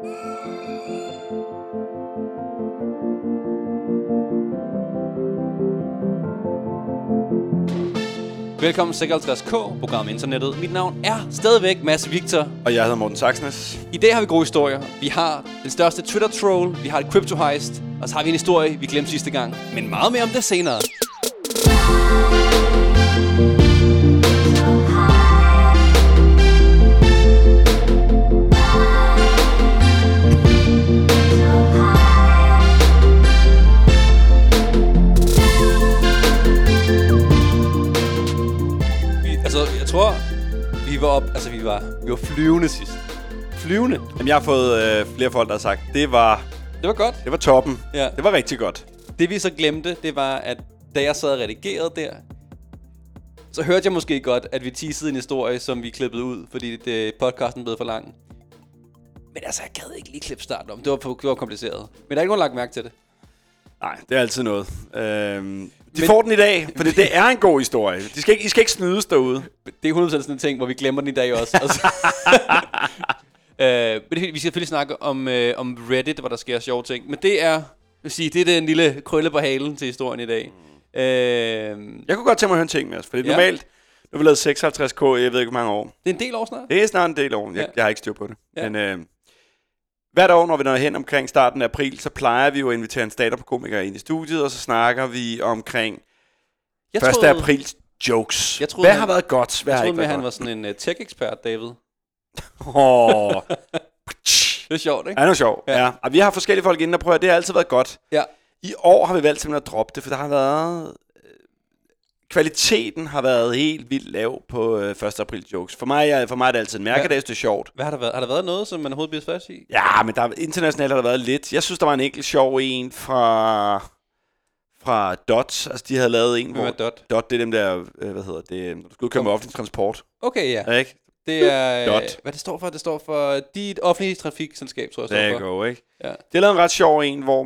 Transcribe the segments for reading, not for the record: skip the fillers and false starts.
Velkommen til 56K, programmet Internettet. Mit navn er stadigvæk Mads Victor. Og jeg hedder Morten Saxnes. I dag har vi gode historier. Vi har den største Twitter-troll, vi har et crypto-heist, og så har vi en historie, vi glemte sidste gang. Men meget mere om det senere. Vi var flyvende sidst. Flyvende? Jamen, jeg har fået flere folk, der har sagt, det var godt. Det var toppen. Ja. Det var rigtig godt. Det vi så glemte, det var, at da jeg sad og redigerede der, så hørte jeg måske godt, at vi teasede en historie, som vi klippede ud, fordi podcasten blev for lang. Men altså, jeg gad ikke lige klippe starten om. Det var kompliceret. Men der er ikke nogen lagt mærke til det. Nej, det er altid noget. Får den i dag, for det er en god historie. I skal ikke snydes derude. Det er 100% sådan en ting, hvor vi glemmer den i dag også. Altså. Vi skal selvfølgelig snakke om Reddit, hvor der sker sjove ting. Men det er den lille krølle på halen til historien i dag. Jeg kunne godt tænke mig at høre en ting med os, for det er normalt. Nu har vi lavet 56K, jeg ved ikke hvor mange år. Det er en del år snart. Det er snart en del år. Jeg har ikke styr på det. Ja. Men hvert år, når vi når hen omkring starten af april, så plejer vi jo at invitere en stand-up-komiker ind i studiet, og så snakker vi omkring 1. aprils jokes. Hvad har været godt? Jeg troede, han var sådan en tech-ekspert, David. Det er sjovt, ikke? Ja, det er sjovt, ja. Og vi har forskellige folk inde og prøver, det har altid været godt. Ja. I år har vi valgt simpelthen at droppe det, for der har været... Kvaliteten har været helt vildt lav på 1. april jokes. For mig er det altid en mærkedag, det er sjovt. Hvad har der været? Har der været noget, som man overhovedet bliver fast i? Ja, men internationalt har der været lidt. Jeg synes, der var en enkelt sjov en fra DOT. Altså, de havde lavet en, hvor... DOT, det er dem der, du skal udkøre med offentlig transport. Okay, ja. Ikke? Det er... DOT. Hvad det står for? Det står for dit offentlige trafikselskab, tror jeg. Det er godt, ikke? Ja. De lavede en ret sjov en, hvor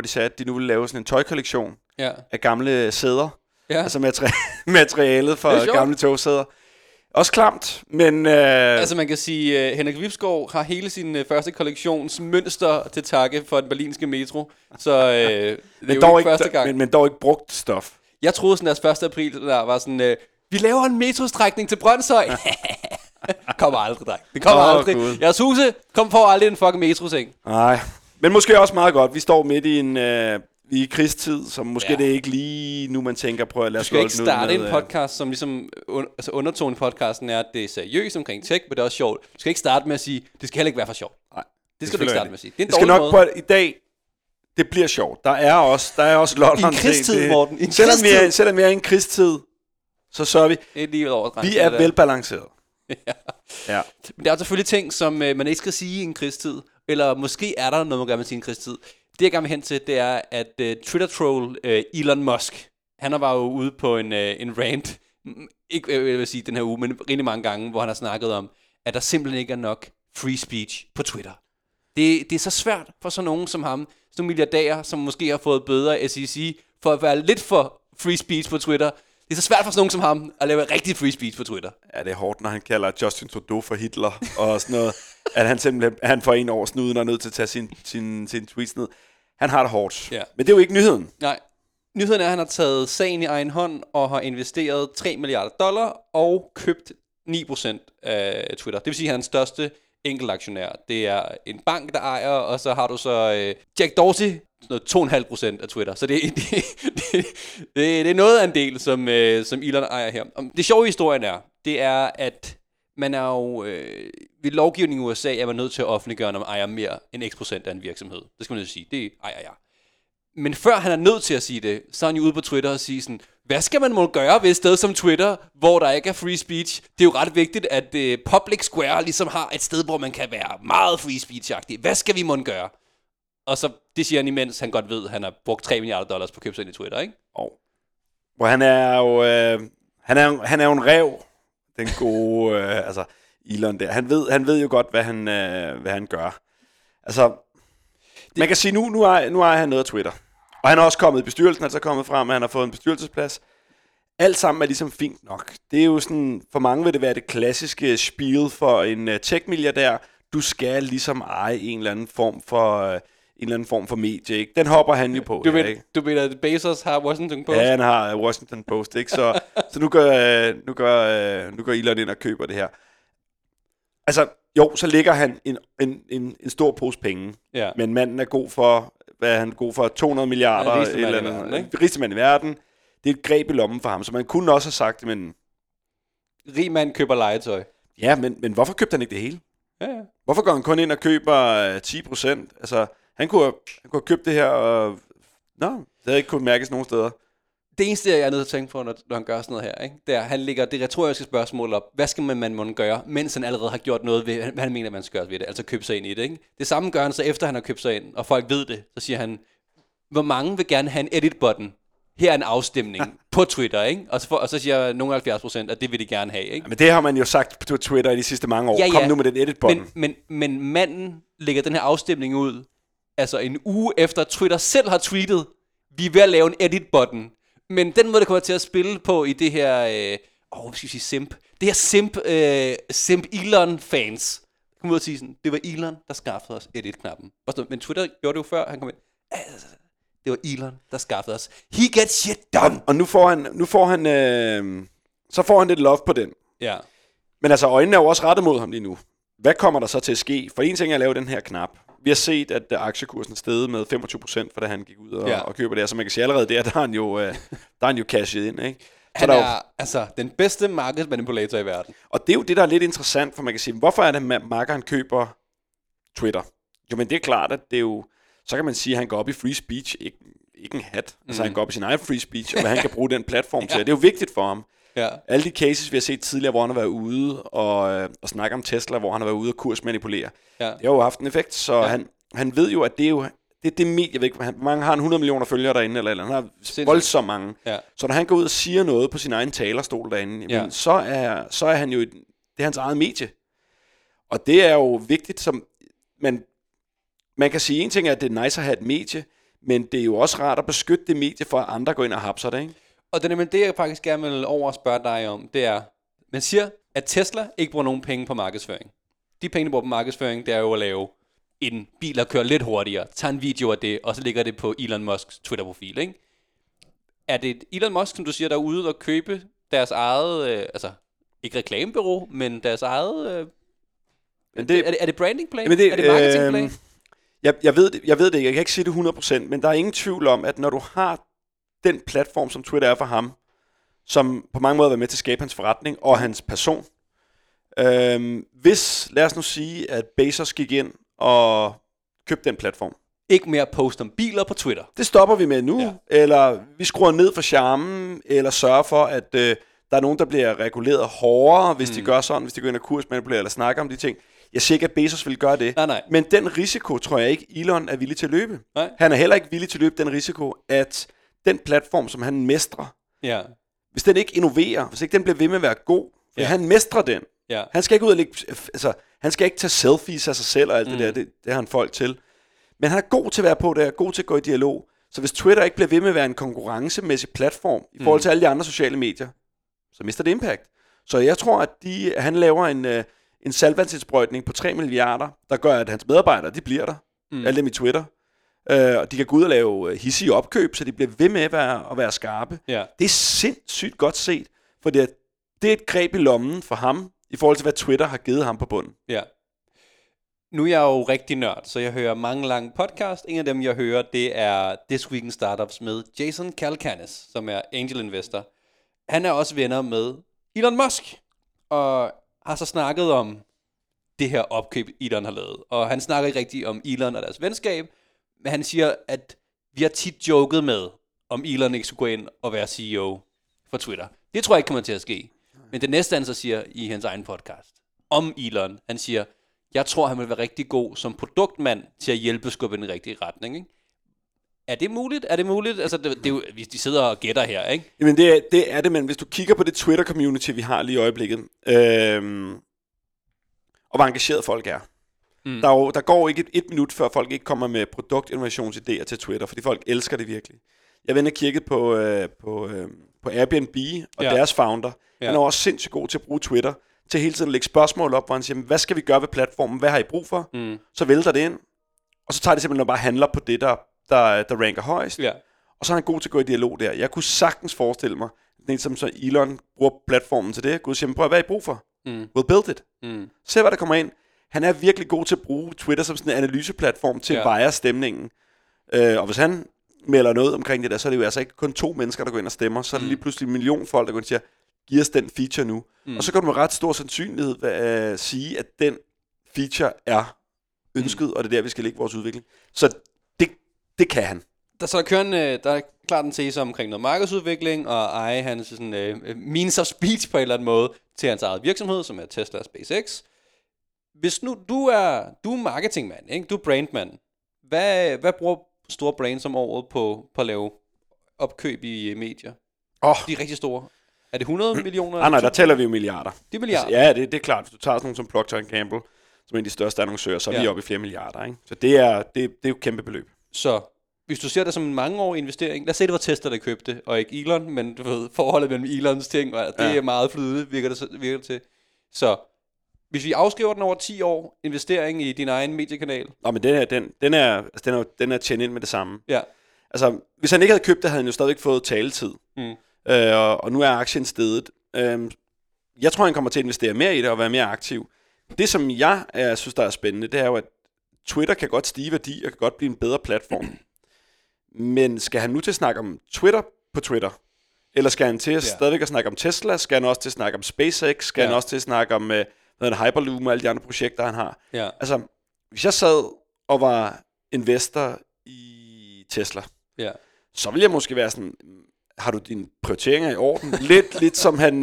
de sagde, at de nu ville lave sådan en tøjkollektion af gamle sæder. Ja. Altså materialet fra gamle togsæder. Også klamt, men... Altså man kan sige, Henrik Vibskov har hele sin første kollektions mønster til takke for den berlinske metro. Så det er jo ikke første gang. Men dog ikke brugt stof. Jeg troede sådan, at 1. april der var sådan, vi laver en metrostrækning til Brøndshøj. Kommer aldrig, dreng. Det kommer aldrig. God. Jeres huse får aldrig en fucking metroseng. Nej, men måske også meget godt. Vi står midt i en... I krigstid, som måske det er ikke lige nu, man tænker på at lade os gå ud med. Du skal ikke starte en podcast, som ligesom undertone podcasten er, at det er seriøst omkring tech, men det er også sjovt. Du skal ikke starte med at sige, det skal heller ikke være for sjovt. Nej, det skal du ikke starte med at sige. Det skal nok på, at i dag, det bliver sjovt. Der er også lort. I en krigstid, Morten. Selvom vi er i en krigstid, så sørger vi. Vi er velbalanceret. Ja. Men der er selvfølgelig ting, som man ikke skal sige i en krigstid, eller måske er der noget, man gør med sin krigstid. Det jeg gerne vil hen til, det er, at Twitter-troll Elon Musk, han var jo ude på en rant, ikke jeg vil sige den her uge, men rigtig mange gange, hvor han har snakket om, at der simpelthen ikke er nok free speech på Twitter. Det er så svært for sådan nogen som ham, sådan nogle milliardærer, som måske har fået bøder af SEC, for at være lidt for free speech på Twitter. Det er så svært for sådan nogen som ham at lave rigtig free speech på Twitter. Ja, det er hårdt, når han kalder Justin Trudeau for Hitler og sådan noget. At han simpelthen får en over snuden og er nødt til at tage sin tweets ned. Han har det hårdt. Ja. Men det er jo ikke nyheden. Nej. Nyheden er, at han har taget sagen i egen hånd og har investeret $3 milliarder og købt 9% af Twitter. Det vil sige, at han er den største enkeltaktionær. Det er en bank, der ejer, og så har du så Jack Dorsey, 2,5% af Twitter. Så det er noget af en del, som Elon ejer her. Det sjove i historien er, at man er jo... ved lovgivningen i USA er man nødt til at offentliggøre, når man ejer mere end x% af en virksomhed. Det skal man nødt til at sige. Det ejer jeg. Men før han er nødt til at sige det, så er han jo ude på Twitter og siger sådan, hvad skal man måtte gøre ved et sted som Twitter, hvor der ikke er free speech? Det er jo ret vigtigt, at Public Square ligesom har et sted, hvor man kan være meget free speech-agtig. Hvad skal vi måtte gøre? Og så det siger han, imens han godt ved, at han har brugt $3 milliarder på at købe sig ind i Twitter, ikke? Hvor han er jo han er jo en ræv. Den gode, altså Elon der. Han ved jo godt, hvad han gør. Altså, man kan sige, nu er han noget af Twitter. Og han er også kommet i bestyrelsen, altså kommet frem, han har fået en bestyrelsesplads. Alt sammen er ligesom fint nok. Det er jo sådan, for mange vil det være det klassiske spiel for en tech-milliardær. du skal ligesom eje en eller anden form for... en eller anden form for medie, ikke? Den hopper han jo på. Du ved, at Bezos har Washington Post? Ja, han har Washington Post, ikke? Så nu går Elon ind og køber det her. Altså, jo, så ligger han en stor pose penge, ja. Men manden er god for, hvad er han god for? 200 milliarder, ja, eller andet. Rigeste mand i verden. Det er et greb i lommen for ham, så man kunne også have sagt, men... Rig mand køber legetøj. Ja, men hvorfor købte han ikke det hele? Ja. Hvorfor går han kun ind og køber 10%? Altså... Han kunne have købt det her, og... Nå, det havde ikke kunnet mærkes nogen steder. Det eneste, jeg er nødt til at tænke på, når han gør sådan noget her, ikke? Det er, han lægger det retoriske spørgsmål op. Hvad skal man måtte gøre, mens han allerede har gjort noget ved, hvad han mener, man skal gøre ved det? Altså købe sig ind i det, ikke? Det samme gør han så, efter han har købt sig ind, og folk ved det. Så siger han, hvor mange vil gerne have en edit-button? Her er en afstemning på Twitter, ikke? Og så siger nogle 70%, at det vil de gerne have, ikke? Ja, men det har man jo sagt på Twitter i de sidste mange år. Ja, ja. Kom nu med den edit-button. Men manden lægger den her afstemning ud. Altså en uge efter Twitter selv har tweetet, vi er ved at lave en edit-button. Men den måde, det kommer til at spille på i det her, simp-Elon-fans. Jeg kommer ud og sige sådan, det var Elon, der skaffede os edit-knappen. Men Twitter gjorde det jo før, han kom ind. Altså, det var Elon, der skaffede os. He gets shit done! Og nu får han lidt love på den. Ja. Men altså, øjnene er jo også rettet mod ham lige nu. Hvad kommer der så til at ske? For en ting er at lave den her knap. Vi har set, at aktiekursen steg med 25%, for da han gik ud og køber det. Så man kan sige allerede der har han jo, cashet ind, ikke? Så han er altså den bedste markedsmanipulator i verden. Og det er jo det, der er lidt interessant, for man kan sige, hvorfor er det, Marker han køber Twitter? Jo, men det er klart, at det er jo... Så kan man sige, at han går op i free speech, ikke en hat. Altså han går op i sin egen free speech, og hvad han kan bruge den platform til. Det er jo vigtigt for ham. Ja. Alle de cases, vi har set tidligere, hvor han har været ude og snakke om Tesla, hvor han har været ude og kursmanipulere, det har jo haft en effekt, så han ved jo, at det er jo det medie, jeg ved ikke, mange har en 100 millioner følgere derinde, eller han har voldsomt mange. Ja. Så når han går ud og siger noget på sin egen talerstol derinde, så er han jo, det er hans eget medie. Og det er jo vigtigt, som man kan sige, en ting er, at det er nice at have et medie, men det er jo også rart at beskytte det medie, for at andre går ind og hapser det, ikke? Og det jeg faktisk gerne vil over at spørge dig om, det er, man siger, at Tesla ikke bruger nogen penge på markedsføring. De penge, de bruger på markedsføring, det er jo at lave en bil, der kører lidt hurtigere, tager en video af det, og så ligger det på Elon Musks Twitter-profil, ikke? Er det Elon Musk, som du siger, der er ude og købe deres eget, altså ikke reklamebureau, men deres eget... Er det branding play? Er det marketing play? Jeg ved det ikke, jeg kan ikke sige det 100%, men der er ingen tvivl om, at når du har den platform, som Twitter er for ham, som på mange måder har været med til at skabe hans forretning og hans person. Hvis, lad os nu sige, at Bezos gik ind og købte den platform. Ikke mere post om biler på Twitter. Det stopper vi med nu, eller vi skruer ned for charmen, eller sørger for, at der er nogen, der bliver reguleret hårdere, hvis de gør sådan, hvis de går ind og kursmanipulerer eller snakker om de ting. Jeg siger ikke, at Bezos vil gøre det. Nej. Men den risiko, tror jeg ikke, Elon er villig til at løbe. Nej. Han er heller ikke villig til at løbe den risiko, at den platform, som han mestrer, hvis den ikke innoverer, hvis ikke den bliver ved med at være god, for han mestrer den. Ja. Han skal ikke ud og lægge, altså, han skal ikke tage selfies af sig selv og alt det der, det har han folk til. Men han er god til at være på det, og god til at gå i dialog. Så hvis Twitter ikke bliver ved med at være en konkurrencemæssig platform i forhold til alle de andre sociale medier, så mister det impact. Så jeg tror, at han laver en saltvandsindsprøjtning på 3 milliarder, der gør, at hans medarbejdere, de bliver der. Alle dem i Twitter. Og de kan gå ud og lave hissige opkøb, så de bliver ved med at være skarpe. Ja. Det er sindssygt godt set, for det er et greb i lommen for ham, i forhold til hvad Twitter har givet ham på bunden. Ja. Nu er jeg jo rigtig nørd, så jeg hører mange lange podcast. En af dem, jeg hører, det er This Week in Startups med Jason Kalkanis, som er angel investor. Han er også venner med Elon Musk, og har så snakket om det her opkøb, Elon har lavet. Og han snakker ikke rigtig om Elon og deres venskab, men han siger, at vi har tit joket med, om Elon ikke skulle gå ind og være CEO for Twitter. Det tror jeg ikke kommer til at ske. Men det næste han så siger i hans egen podcast om Elon, han siger, jeg tror han vil være rigtig god som produktmand til at hjælpe skubbe den rigtige retning, ikke? Er det muligt? Altså, det, de sidder og gætter her, ikke? Jamen det er det, men hvis du kigger på det Twitter-community, vi har lige i øjeblikket, og hvor engageret folk er. Der går ikke et minut, før folk ikke kommer med produktinnovationsidéer til Twitter, fordi folk elsker det virkelig. Jeg vender kigget på på Airbnb og deres founder. Han er også sindssygt god til at bruge Twitter til hele tiden at lægge spørgsmål op, hvor han siger, hvad skal vi gøre ved platformen? Hvad har I brug for? Så vælter det ind, og så tager det simpelthen og bare handler på det, der ranker højst. Ja. Og så er han god til at gå i dialog der. Jeg kunne sagtens forestille mig, det som så Elon bruger platformen til det. Gud siger, prøv at hvad I brug for? We'll build it. Se hvad der kommer ind. Han er virkelig god til at bruge Twitter som sådan en analyseplatform til at veje stemningen. Og hvis han melder noget omkring det der, så er det jo altså ikke kun 2 mennesker, der går ind og stemmer. Så er det lige pludselig en million folk, der går ind og siger, giv os den feature nu. Og så kan du med ret stor sandsynlighed sige, at den feature er ønsket, og det er der, vi skal lægge vores udvikling. Så det kan han. Der er klart en tese omkring noget markedsudvikling, og eje hans sådan, means of speech på en eller anden måde til hans eget virksomhed, som er Tesla og SpaceX. Hvis nu du er marketingmand, ikke? Du er brandmand. Hvad bruger store brands om året på at lave opkøb i medier? De er rigtig store. Er det 100 millioner? Nej, der tæller vi jo milliarder. Det er milliarder? Altså, ja, det er klart. Hvis du tager sådan nogle som Procter & Gamble, som er en af de største annoncører, så er vi oppe i flere milliarder. Ikke? Så det er jo et kæmpe beløb. Så hvis du ser det som en mangeårig investering, lad os se, det var Tesla, der købte, og ikke Elon, men du ved, forholdet mellem Elons ting, og det er meget flydende, virker det til. Så hvis vi afskriver den over 10 år, investering i din egen mediekanal. Nå, men den er tjent ind med det samme. Ja. Altså, hvis han ikke havde købt det, havde han jo stadigvæk fået taletid. Og nu er aktien stedet. Jeg tror, han kommer til at investere mere i det og være mere aktiv. Det, som jeg synes, der er spændende, det er jo, at Twitter kan godt stige værdi og kan godt blive en bedre platform. Men skal han nu til at snakke om Twitter på Twitter? Eller skal han til at stadigvæk at snakke om Tesla? Skal han også til at snakke om SpaceX? Skal han også til at snakke om Hyperloop og alle de andre projekter, han har? Ja. Altså, hvis jeg sad og var investor i Tesla, så ville jeg måske være sådan, har du dine prioriteringer i orden? Lidt som han,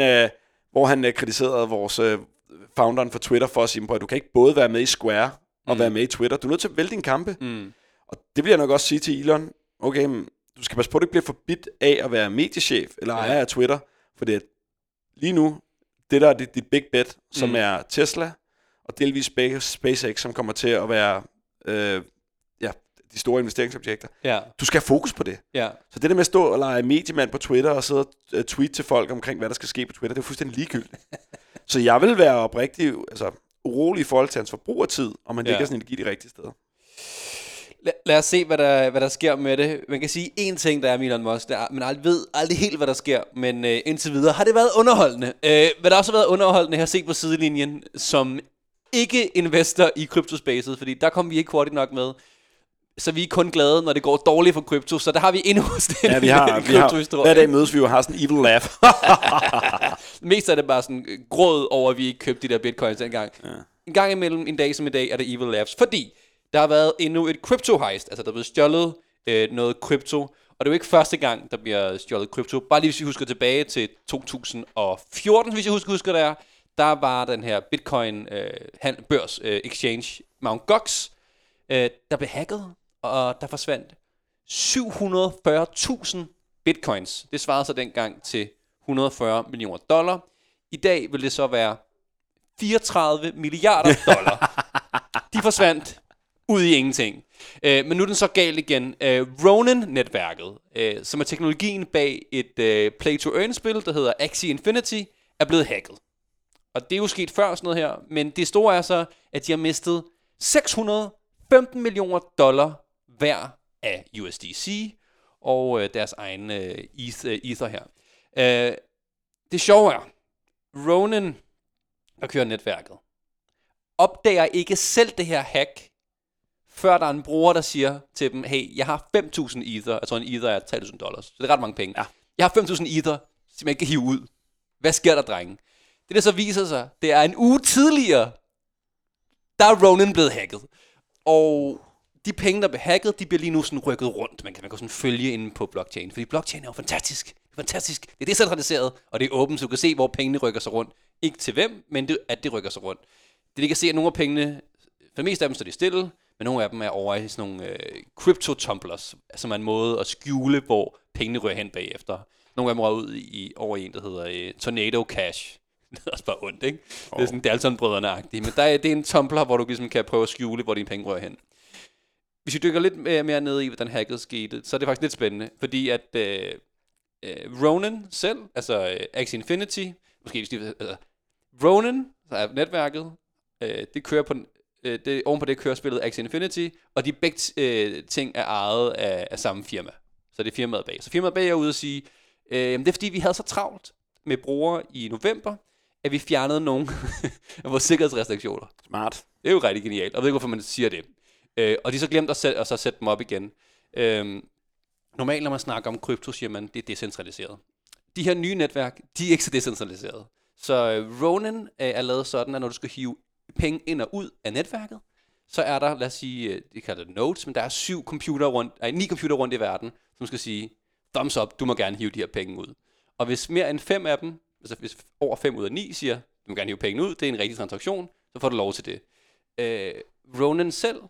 hvor han kritiserede vores founderen for Twitter for at sige, at du kan ikke både være med i Square og være med i Twitter. Du er nødt til at vælge dine kampe. Og det vil jeg nok også sige til Elon. Okay, men du skal passe på, at du ikke bliver forbidt af at være mediechef eller ejer af Twitter. For det er lige nu, det der er dit big bet, som er Tesla og delvis SpaceX, som kommer til at være de store investeringsobjekter. Ja. Du skal have fokus på det. Ja. Så det der med at stå og lege mediemand på Twitter og sidde og tweet til folk omkring, hvad der skal ske på Twitter, det er fuldstændig ligegyldigt. Så jeg vil være oprigtig, altså urolig i forhold til hans forbrug af tid, og man lægger sin energi de rigtige steder. Lad os se, hvad der sker med det. Man kan sige én ting, der er Elon Musk. Man ved aldrig helt, hvad der sker. Men indtil videre har det været underholdende. Hvad der også har været underholdende, jeg har set på sidelinjen, som ikke investor i kryptospacet, fordi der kom vi ikke hurtigt nok med. Så vi er kun glade, når det går dårligt for krypto. Så der har vi endnu hos den kryptohistorie. Hver dag mødes vi jo har sådan evil laugh. Mest er det bare sådan gråd over, at vi ikke købte de der bitcoins engang. Ja. En gang imellem, en dag som i dag, er det evil laughs. Fordi der har været endnu et krypto-heist. Altså der er blevet stjålet noget krypto. Og det er jo ikke første gang, der bliver stjålet krypto. Bare lige hvis vi husker tilbage til 2014, hvis jeg husker det er. Der var den her bitcoin børs exchange Mt. Gox, der blev hacket, og der forsvandt 740.000 bitcoins. Det svarede så dengang til $140 million. I dag vil det så være 34 milliarder dollar. De forsvandt ud i ingenting. Men nu er den så galt igen. Ronin-netværket, som er teknologien bag et play-to-earn-spil, der hedder Axie Infinity, er blevet hacket. Og det er jo sket før sådan noget her, men det store er så, at de har mistet $615 million hver af USDC og deres egen ether her. Det sjove er, Ronin, der kører netværket, opdager ikke selv det her hack, før der er en bruger, der siger til dem, hey, jeg har 5.000 ether, jeg tror en ether er $3.000, så det er ret mange penge. Ja. Jeg har 5.000 ether, som jeg kan hive ud. Hvad sker der, drenge? Det der så viser sig, det er en uge tidligere, der er Ronin blevet hacket. Og de penge, der bliver hacket, de bliver lige nu sådan rykket rundt. Man kan sådan følge inde på blockchain, fordi blockchain er jo fantastisk. Det er decentraliseret, og det er åbent, så du kan se, hvor pengene rykker sig rundt. Ikke til hvem, men at det rykker sig rundt. Det vi kan se, at nogle af pengene, for mest af dem står de stille, men nogle af dem er over i sådan nogle crypto-tumblers, som er en måde at skjule, hvor pengene ryger hen bagefter. Nogle af dem rører ud over i en, der hedder Tornado Cash. Det er også bare ondt, ikke? Det er sådan Dalton-brødrene-agtigt. Men det er en tumbler, hvor du ligesom kan prøve at skjule, hvor dine penge rører hen. Hvis vi dykker lidt mere ned i, hvordan hacket skete, så er det faktisk lidt spændende. Fordi at Ronin selv, altså Axie Infinity, måske Ronin, så er netværket, det kører på den, det, ovenpå det kører spillet Axie Infinity, og de begge ting er ejet af samme firma. Så det er firmaet bag. Så firmaet bag er ude og sige, det er fordi vi havde så travlt med brugere i november, at vi fjernede nogle af vores sikkerhedsrestriktioner. Smart. Det er jo rigtig genialt, og jeg ved ikke, hvorfor man siger det. Og de så glemte at sætte dem op igen. Normalt, når man snakker om krypto, siger man, det er decentraliseret. De her nye netværk, de er ikke så decentraliseret. Så Ronin er lavet sådan, at når du skal hive penge ind og ud af netværket, så er der, lad os sige, de kalder det nodes, men der er 9 computer rundt i verden, som skal sige, thumbs up, du må gerne hive de her penge ud. Og hvis mere end 5 af dem, altså hvis over 5 ud af 9 siger, du må gerne hive penge ud, det er en rigtig transaktion, så får du lov til det. Ronin selv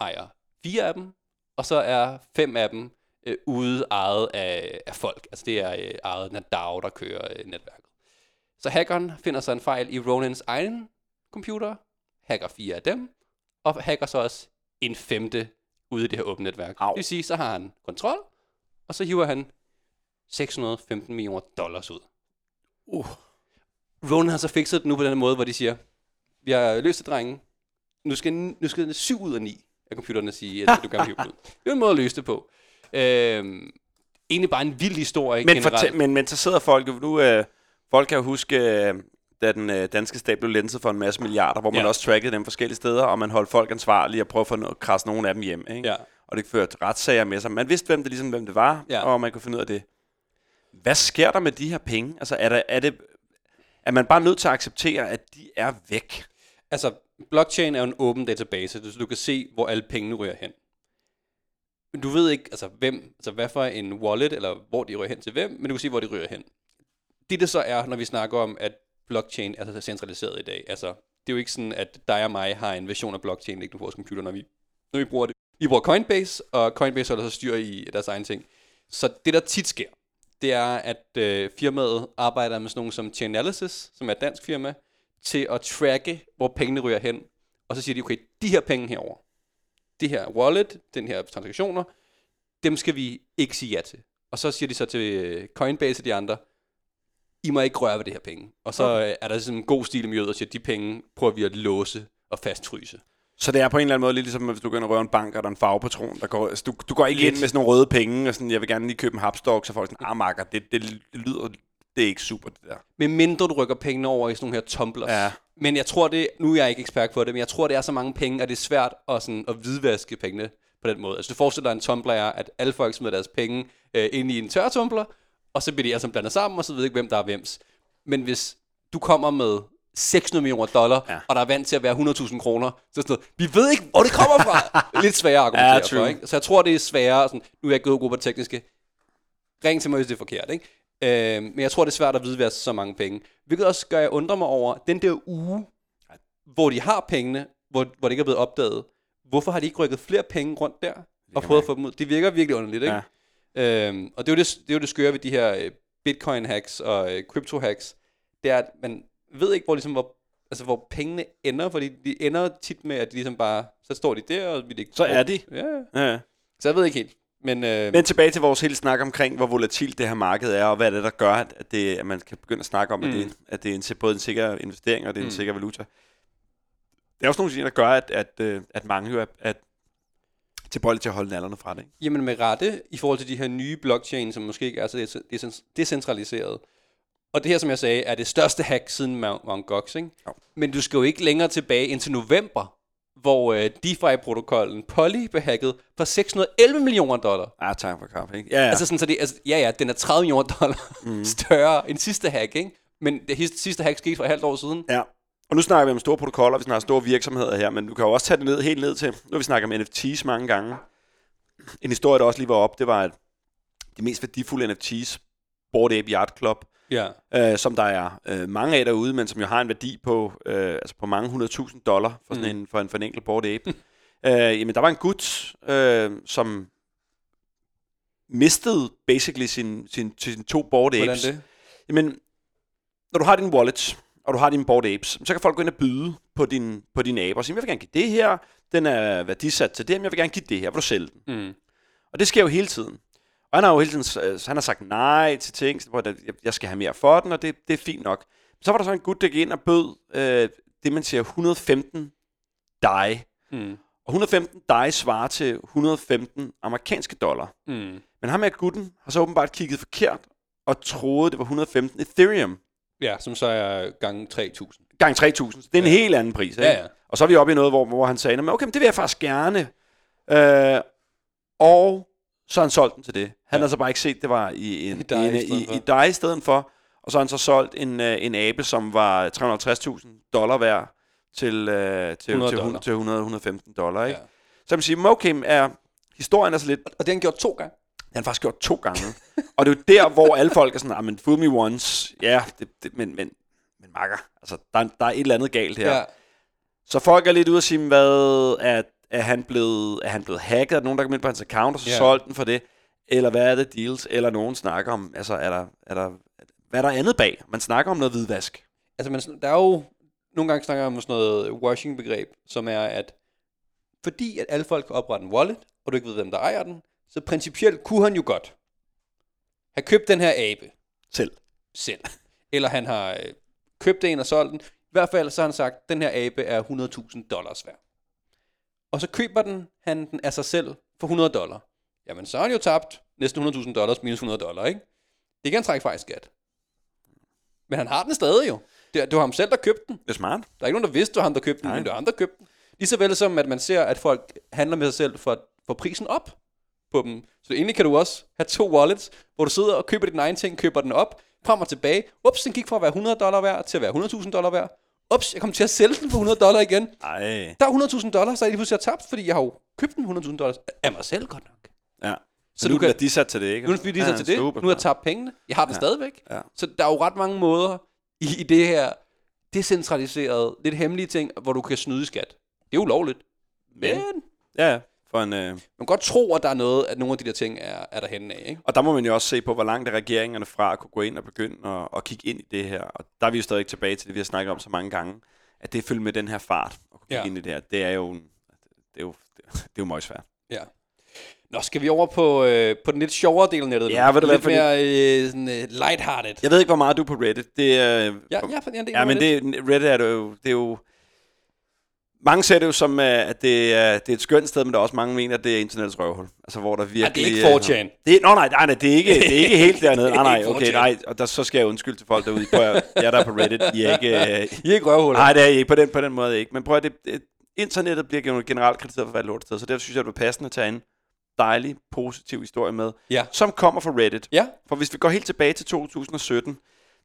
ejer 4 af dem, og så er 5 af dem ude ejet af folk. Altså det er ejet af DAO, der kører netværket. Så hackeren finder sig en fejl i Ronins egen computer, hacker 4 af dem, og hacker så også en 5. ude i det her åbne netværk. Au. Det vil sige, så har han kontrol, og så hiver han $615 million ud. Ronin har så fikset det nu på den måde, hvor de siger, vi har løst det, drenge. Nu skal 7 ud af 9 af computerne sige, at du kan hive ud. Det er en måde at løse det på. Egentlig bare en vild historie, men generelt. Men så sidder folk jo nu... Folk kan jo huske, da den danske stat blev lænset for en masse milliarder, hvor man også trackede dem forskellige steder, og man holdt folk ansvarlige og prøvede at krasse nogen af dem hjem. Ikke? Ja. Og det førte retssager med sig. Man vidste, hvem det var, og man kunne finde ud af det. Hvad sker der med de her penge? Altså, er man bare nødt til at acceptere, at de er væk? Altså, blockchain er jo en åben database, så du kan se, hvor alle pengene ryger hen. Men du ved ikke, altså, hvem, altså, hvad for en wallet, eller hvor de ryger hen til hvem, men du kan se, hvor de ryger hen. Det så er, når vi snakker om, at blockchain er så centraliseret i dag. Altså, det er jo ikke sådan, at dig og mig har en version af blockchain liggende på vores computer, når vi bruger det. Vi bruger Coinbase, og Coinbase holder så styr i deres egen ting. Så det, der tit sker, det er, at firmaet arbejder med sådan nogle som Chainalysis, som er et dansk firma, til at tracke, hvor pengene ryger hen. Og så siger de, okay, de her penge herover, det her wallet, den her transaktioner, dem skal vi ikke sige ja til. Og så siger de så til Coinbase og de andre, I må ikke røre ved det her penge. Og så er der sådan en god stil i miljøet, at sige, at de penge prøver vi at låse og fastfryse. Så det er på en eller anden måde lidt ligesom, hvis du går ind og rører en bank, og der er en farvepatron, der går... Altså, du går ikke ind med sådan nogle røde penge, og sådan, jeg vil gerne lige købe en hapstok, så folk sådan, marker, det lyder... Det er ikke super, det der. Med mindre du rykker pengene over i sådan nogle her tumblers. Ja. Men jeg tror det... Nu er jeg ikke ekspert på det, men jeg tror, det er så mange penge, at det er svært at hvidvaske pengene på den måde. Altså, du forestiller dig en tumbler er, at alle folk smider deres penge ind i en tørretumbler, og så bliver de altså blandet sammen, og så ved ikke, hvem der er hvems. Men hvis du kommer med $600 million, og der er vant til at være 100.000 kroner, så er sådan noget, vi ved ikke, hvor det kommer fra. Lidt sværere at argumentere for, ikke? Så jeg tror, det er sværere, sådan, nu er jeg gået god på det tekniske, ring til mig, hvis det er forkert, ikke? Men jeg tror, det er svært at vide, hvad så mange penge. Hvilket også gør, jeg undrer mig over, den der uge, hvor de har pengene, hvor det ikke er blevet opdaget, hvorfor har de ikke rykket flere penge rundt der, og prøvet at få dem ud? Det virker virkelig underligt, ikke? Ja. Og det er jo det skøre ved de her Bitcoin-hacks og crypto-hacks. Det er, at man ved ikke, hvor pengene ender. Fordi de ender tit med, at de ligesom bare, så står de der og vi ikke. Så er de Så jeg ved ikke helt. Men tilbage til vores hele snak omkring, hvor volatilt det her marked er, og hvad det er, der gør, at man kan begynde at snakke om at det er både en sikker investering, og det er en sikker valuta. Det er også nogle ting, der gør, at mange jo er til at holde nallerne fra det. Jamen med rette, i forhold til de her nye blockchain, som måske ikke er så decentraliseret. Og det her, som jeg sagde, er det største hack siden Mt. Gox, ikke? Ja. Men du skal jo ikke længere tilbage end til november, hvor DeFi-protokollen Poly blev hacket for $611 million. Ah, tak for kaffe, ikke? Ja. Altså sådan, så det, altså, den er $30 million større end sidste hack, ikke? Men det sidste hack skete for et halvt år siden. Ja. Og nu snakker vi om store protokoller, vi snakker store virksomheder her, men du kan jo også tage det ned, helt ned til, nu har vi snakket om NFTs mange gange. En historie, der også lige var op, det var, at de mest værdifulde NFTs, Bored Ape Yacht Club, som der er mange af derude, men som jo har en værdi på, på mange $100,000 for, sådan for en enkelt Bored Ape. Jamen, der var en gut, som mistede basically sine 2 Bored Apes. Hvordan det? Jamen, når du har din wallet, og du har dine Bored Apes, så kan folk gå ind og byde på dine aber og sige, jeg vil gerne give det her, den er værdisat til det, men jeg vil gerne give det her, hvor du sælger den. Og det sker jo hele tiden. Og han har jo hele tiden, han har sagt nej til ting, hvor jeg skal have mere for den, og det er fint nok. Så var der så en gut, der gik ind og bød det, man siger 115 dai. Mm. Og 115 dai svarer til 115 amerikanske dollar. Mm. Men ham her gutten har så åbenbart kigget forkert, og troede, det var 115 Ethereum. Ja, som så er gange 3.000. Gange 3.000. Det er en helt anden pris. Ikke? Ja, ja. Og så er vi oppe i noget, hvor han sagde, men okay, men det vil jeg faktisk gerne. Og så har han solgt den til det. Han har så bare ikke set, det var i dig i stedet for. Og så har han så solgt en abe, som var $350,000 værd til $115. Ikke? Ja. Så kan man sige, okay, historien er så lidt... Og det har han gjort 2 gange. Det har han faktisk gjort 2 gange. Og det er jo der, hvor alle folk er sådan, men fool me once. Ja, men makker. Altså, der er et eller andet galt her. Ja. Så folk er lidt ude at sige, hvad er han blevet hacket? Er der nogen, der kom ind på hans account, og så solgte den for det? Eller hvad er det deals? Eller nogen snakker om, altså hvad er der andet bag? Man snakker om noget hvidvask. Altså, der er jo nogle gange snakker om sådan noget washing-begreb, som er, at fordi at alle folk kan oprette en wallet, og du ikke ved, hvem der ejer den, så principielt kunne han jo godt have købt den her abe. Selv. Eller han har købt en og solgt den. I hvert fald så har han sagt, at den her abe er $100,000 værd. Og så køber han den af sig selv for $100. Jamen, så har han jo tabt næsten $100,000 minus $100, ikke? Det kan han trække fra i skat. Men han har den stadig jo. Det var ham selv, der købte den. Det er smart. Der er ikke nogen, der vidste, det var ham, der købte den, men det var ham, der købte den. Lige så vel som, at man ser, at folk handler med sig selv for prisen op på dem. Så egentlig kan du også have 2 wallets, hvor du sidder og køber din egen ting, køber den op, frem og tilbage. Ups, den gik fra at være $100 værd til at være $100,000 værd. Ups, jeg kom til at sælge den for $100 igen. Ej. Der er $100,000, så er jeg lige pludselig tabt, fordi jeg har jo købt den $100,000 af mig selv godt nok. Ja. Så nu bliver de sat til det, ikke? Nu bliver de sat til det. Nu har jeg tabt pengene. Jeg har den stadigvæk. Ja. Så der er jo ret mange måder i det her decentraliserede, lidt hemmelige ting, hvor du kan snyde skat. Det er jo lovligt. Men... Ja, for en... Man kan godt tro, at der er noget, at nogle af de der ting er der henne af, ikke? Og der må man jo også se på, hvor langt er regeringerne fra at kunne gå ind og begynde at kigge ind i det her. Og der er vi jo stadig tilbage til det, vi har snakket om så mange gange, at det er følge med den her fart at kunne kigge ind i det her. Det er jo meget svært. Ja. Nå, skal vi over på den lidt sjovere del af nettet? Ja, ved du hvad? Lidt mere lighthearted. Jeg ved ikke, hvor meget du er på Reddit. Reddit er jo... Det er jo mange ser det jo som, at det er et skønt sted, men der er også mange mener, at det er internettets røvhul. Altså, hvor der virkelig... Ja, det er ikke 4chan. Nej, det er ikke helt dernede. Nej, okay, nej. Og så skal jeg undskylde til folk derude. Prøv at, jeg der er på Reddit. I er ikke røvhuller. Nej, det er I ikke. På den måde ikke. Men prøv at internettet bliver generelt kritiseret for at være et lortested. Så derfor synes jeg, det er passende at tage en dejlig, positiv historie med, som kommer fra Reddit. Ja. For hvis vi går helt tilbage til 2017,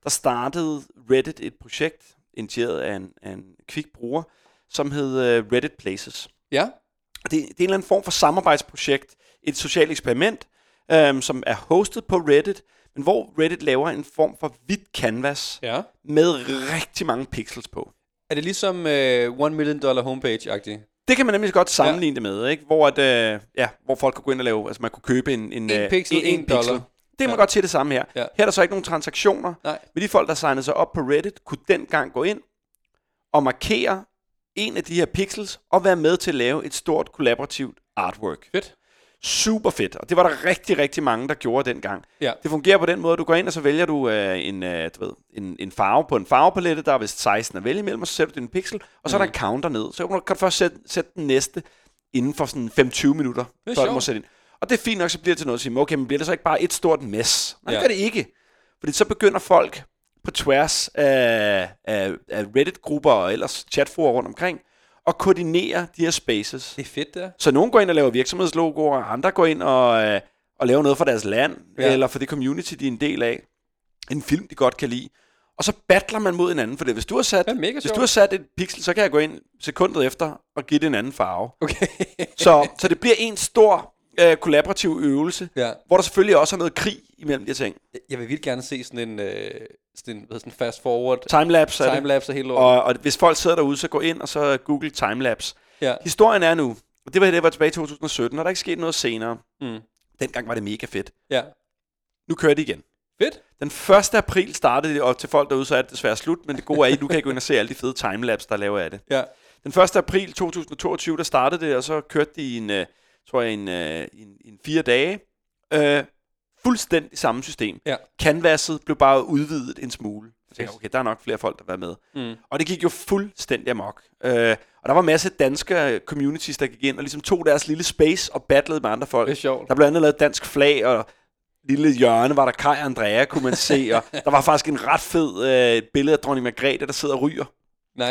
der startede Reddit et projekt, initieret af en kvik bruger, som hed Reddit Places. Ja. Det er en eller anden form for samarbejdsprojekt, et socialt eksperiment, som er hostet på Reddit, men hvor Reddit laver en form for hvidt canvas med rigtig mange pixels på. Er det ligesom $1 million homepage-agtigt? Det kan man nemlig godt sammenligne det med, ikke? Hvor at hvor folk kunne gå ind og lave, altså man kunne købe en pixel. Det kan man godt se det samme her. Ja. Her er der så ikke nogen transaktioner. Nej. Men de folk, der signede sig op på Reddit, kunne dengang gå ind og markere en af de her pixels og være med til at lave et stort kollaborativt artwork. Fedt. Super fedt. Og det var der rigtig, rigtig mange, der gjorde dengang. Ja. Det fungerer på den måde, du går ind, og så vælger du en farve på en farvepalette. Der er vist 16 at vælge imellem, og så sætter du din pixel, og så er der en counter ned. Så kan du først sætte den næste inden for sådan 5-20 minutter, før du må sætte ind. Og det er fint nok, så bliver det til noget at sige, okay, men bliver det så ikke bare et stort mess? Nej, det gør det ikke. Fordi så begynder folk på tværs af Reddit-grupper og ellers chatforer rundt omkring, og koordinere de her spaces. Det er fedt, ja. Så nogen går ind og laver virksomhedslogoer, og andre går ind og laver noget for deres land, eller for det community, de er en del af. En film, de godt kan lide. Og så battler man mod hinanden for det. Hvis du har sat et pixel, så kan jeg gå ind sekundet efter og give det en anden farve. Okay. så det bliver en stor kollaborativ øvelse, hvor der selvfølgelig også er noget krig imellem de ting. Jeg vil virkelig gerne se sådan en fast forward timelapse hele året. Og hvis folk sidder derude, så gå ind og så google timelapse. Ja. Historien er nu, og det var tilbage i 2017, og der er ikke sket noget senere. Mm. Dengang var det mega fedt. Ja. Nu kører det igen. Fedt. Den 1. april startede det, og til folk derude, så er det desværre slut, men det gode er, at du kan gå ind og se alle de fede timelapse, der laver af det. Ja. Den 1. april 2022, der startede det, og så kørte de i en 4 dage. fuldstændig samme system. Ja. Canvaset blev bare udvidet en smule. Så yes. Okay, der er nok flere folk, der var med. Mm. Og det gik jo fuldstændig amok. Og der var masse danske communities, der gik ind og ligesom tog deres lille space og battlede med andre folk. Det er sjovt. Der blev andet lavet dansk flag, og lille hjørne var der Kaj og Andrea, kunne man se. Og der var faktisk en ret fed billede af dronning Margrethe, der sidder og ryger.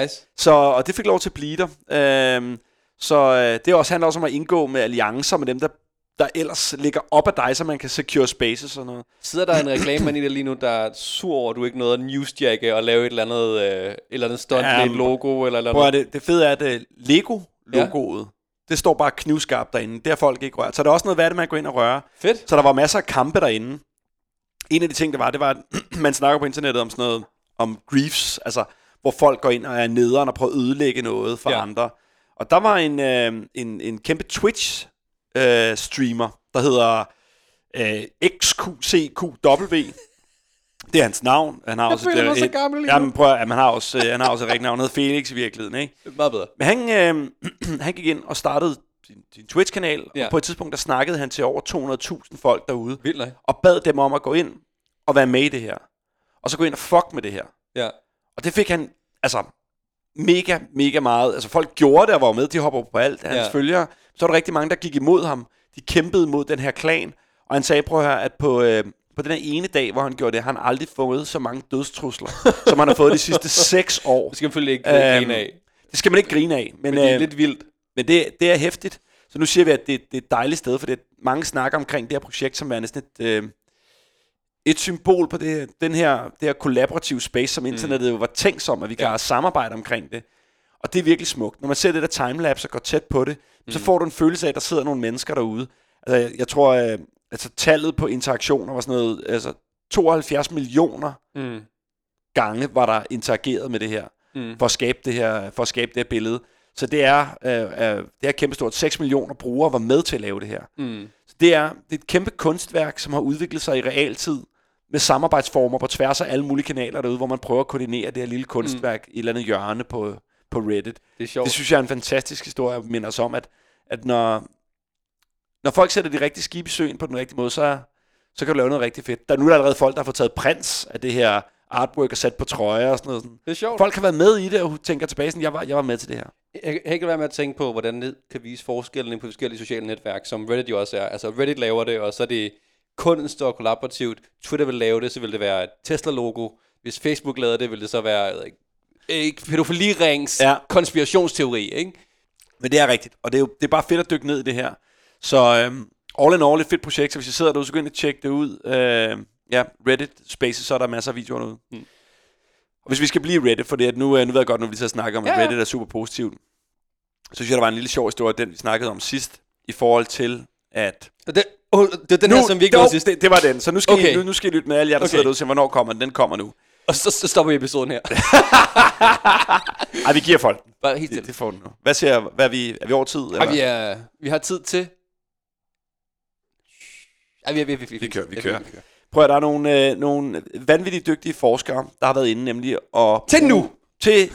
Nice. Så, og det fik lov til at blive der. Det også handler også om at indgå med alliancer med dem, der ellers ligger op ad dig, så man kan secure spaces og noget. Sidder der en reklamemand i dig lige nu, der er sur over, du ikke nåede at newsjacke og lave et eller andet stunt med et logo? Eller prøv at det fede er, at Lego-logoet, det står bare knivskarpt derinde. Det har folk ikke rørt. Så der er også noget værd, man går ind og rører. Fedt. Så der var masser af kampe derinde. En af de ting, det var, at man snakker på internettet om sådan noget, om griefs, altså hvor folk går ind og er nederen og prøver at ødelægge noget for andre. Og der var en kæmpe Twitch streamer, der hedder XQCQW. Det er hans navn. Han har også så gammel lige nu. Jamen, prøv, han har også et rigtigt navn. Han hedder Felix i virkeligheden, ikke? Meget bedre. Men han gik ind og startede sin Twitch-kanal, og på et tidspunkt, der snakkede han til over 200.000 folk derude. Vildt, nej. Og bad dem om at gå ind og være med i det her. Og så gå ind og fuck med det her. Ja. Og det fik han, altså mega, mega meget. Altså folk gjorde det og var med, de hopper på alt, hans følgere. Så var der rigtig mange, der gik imod ham. De kæmpede mod den her klan. Og han sagde, prøv at høre, at på den her ene dag, hvor han gjorde det, har han aldrig fået så mange dødstrusler, som han har fået de sidste 6 år. Det skal man selvfølgelig ikke grine af. Det skal man ikke grine af. Men det er lidt vildt. Men det er hæftigt. Så nu siger vi, at det er et dejligt sted, for det mange snakker omkring det her projekt, som er næsten et symbol på det her kollaborative space, som internettet jo var tænkt som, at vi kan samarbejde omkring det. Og det er virkelig smukt. Når man ser det der timelapse og går tæt på det, så får du en følelse af, at der sidder nogle mennesker derude. Altså, jeg tror, altså tallet på interaktioner var sådan noget, altså 72 millioner gange var der interageret med det her, for at skabe det her billede. Så det er kæmpestort. 6 millioner brugere var med til at lave det her. Mm. Så det er et kæmpe kunstværk, som har udviklet sig i realtid med samarbejdsformer på tværs af alle mulige kanaler derude, hvor man prøver at koordinere det her lille kunstværk i et eller andet hjørne på Reddit. Det synes jeg er en fantastisk historie, og minder os om, at når folk sætter de rigtige skib i søen på den rigtige måde, så kan du lave noget rigtig fedt. Nu er der allerede folk, der har fået taget prints af det her artwork og sat på trøjer og sådan noget. Det er sjovt. Folk har været med i det, og tænker tilbage sådan, jeg var med til det her. Jeg kan ikke være med at tænke på, hvordan det kan vise forskellen på forskellige sociale netværk, som Reddit jo også er. Altså Reddit laver det, og så er det kunst og kollaborativt. Twitter vil lave det, så vil det være et Tesla-logo. Hvis Facebook lavede det, vil det så være pædofilirings konspirationsteori, ikke? Men det er rigtigt, og det er bare fedt at dykke ned i det her. Så all in all et fedt projekt, så hvis jeg sidder derude, så gå ind og tjekke det ud. Reddit Spaces, så er der masser af videoer derude. Mm. Og hvis vi skal blive Reddit, for det at nu ved jeg godt, nu vi så snakker om, at Reddit er super positivt. Så synes jeg, der var en lille sjov historie, den vi snakkede om sidst, i forhold til at... Det er den nu, her, som vi ikke var sidst. Det var den, så nu skal I lytte med alle jer, der sidder derude, og se, hvornår kommer den. Den kommer nu. Og så stopper vi episoden her. Ej, vi giver folk. Bare helt det får den nu. Hvad siger jeg? Er vi over tid? Eller? Ej, vi har tid til... Ej, vi kører. Prøv at der er nogle vanvittigt dygtige forskere, der har været inde nemlig og... Til nu! Til...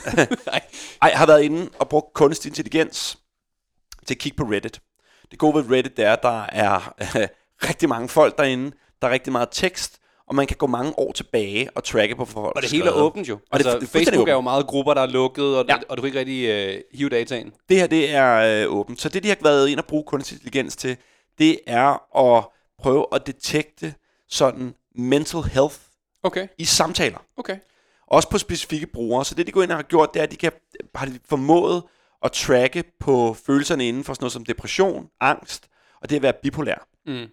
Ej, har været inde og brugt kunstig intelligens til at kigge på Reddit. Det gode ved Reddit, det er, at der er rigtig mange folk derinde. Der er rigtig meget tekst. Og man kan gå mange år tilbage og tracke på forhold. Og det hele er åbent jo. Altså, Facebook er jo meget grupper, der er lukket, og du kan ikke rigtig hive dataen. Det her, det er åbent. Så det, de har været ind og bruge kunstig intelligens til, det er at prøve at detekte sådan mental health i samtaler. Okay. Også på specifikke brugere. Så det, de går ind og har gjort, det er, at de har formået at tracke på følelserne inden for sådan noget som depression, angst, og det at være bipolær. Mm.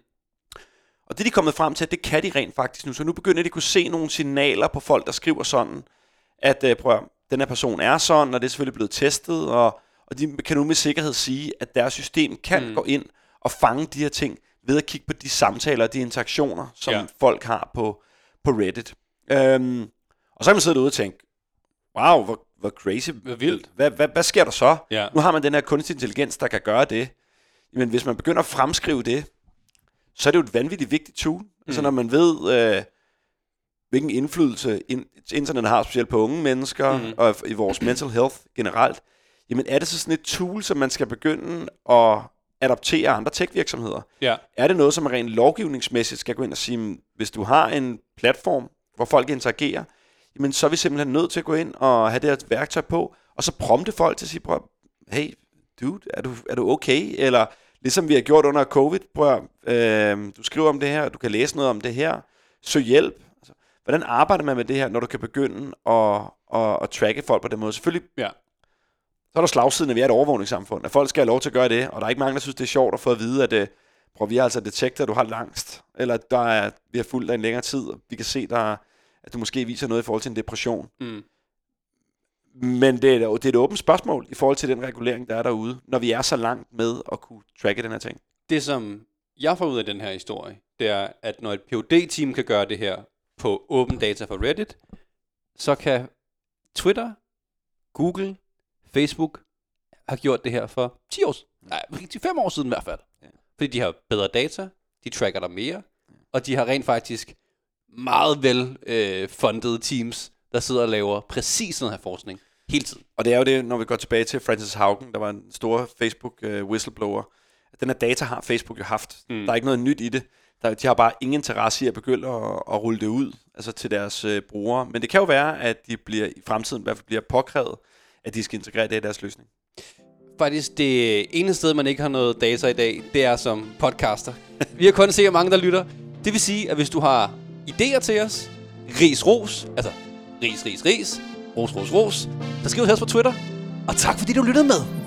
Og det de er kommet frem til, det kan de rent faktisk nu. Så nu begynder de at kunne se nogle signaler på folk, der skriver sådan, at den her person er sådan, og det er selvfølgelig blevet testet, og de kan nu med sikkerhed sige, at deres system kan gå ind og fange de her ting, ved at kigge på de samtaler og de interaktioner, som folk har på Reddit. Og så kan man sidde derude og tænke, wow, hvor crazy, hvor vildt. Hvad sker der så? Ja. Nu har man den her kunstig intelligens, der kan gøre det. Men hvis man begynder at fremskrive det, så er det jo et vanvittigt vigtigt tool. Altså når man ved, hvilken indflydelse internet har, specielt på unge mennesker, og i vores mental health generelt, jamen er det så sådan et tool, som man skal begynde at adopterer andre tech-virksomheder. Ja. Er det noget, som rent lovgivningsmæssigt skal gå ind og sige, hvis du har en platform, hvor folk interagerer, jamen så er vi simpelthen nødt til at gå ind og have det her værktøj på, og så prompte folk til at sige, prøv, hey dude, er du okay? Eller ligesom vi har gjort under covid, prøv, du skriver om det her, du kan læse noget om det her, søg hjælp. Altså, hvordan arbejder man med det her, når du kan begynde at tracke folk på den måde? Selvfølgelig. Ja. Så er der slagsiden, at vi er et overvågningssamfund, at folk skal have lov til at gøre det, og der er ikke mange, der synes, det er sjovt at få at vide, at vi har altså detekter, du har langst, eller vi har fulgt dig en længere tid, og vi kan se, at du måske viser noget i forhold til en depression. Mm. Men det er et åbent spørgsmål i forhold til den regulering, der er derude, når vi er så langt med at kunne tracke den her ting. Det, som jeg får ud af den her historie, det er, at når et PhD-team kan gøre det her på åben data fra Reddit, så kan Twitter, Google, Facebook har gjort det her for 5 år siden i hvert fald. Ja. Fordi de har bedre data, de tracker der mere, og de har rent faktisk meget vel fundede teams, der sidder og laver præcis sådan her forskning hele tiden. Og det er jo det, når vi går tilbage til Francis Haugen, der var en stor Facebook-whistleblower. Den her data har Facebook jo haft. Mm. Der er ikke noget nyt i det. De har bare ingen interesse i at begynde at rulle det ud altså til deres brugere. Men det kan jo være, at de bliver i fremtiden i hvert fald bliver påkrævet, at de skal integrere det i deres løsning. Faktisk det eneste sted, man ikke har noget data i dag, det er som podcaster. Vi har kun set, hvor mange der lytter. Det vil sige, at hvis du har idéer til os, ris, ros, så skriv til os på Twitter. Og tak fordi du lyttede med.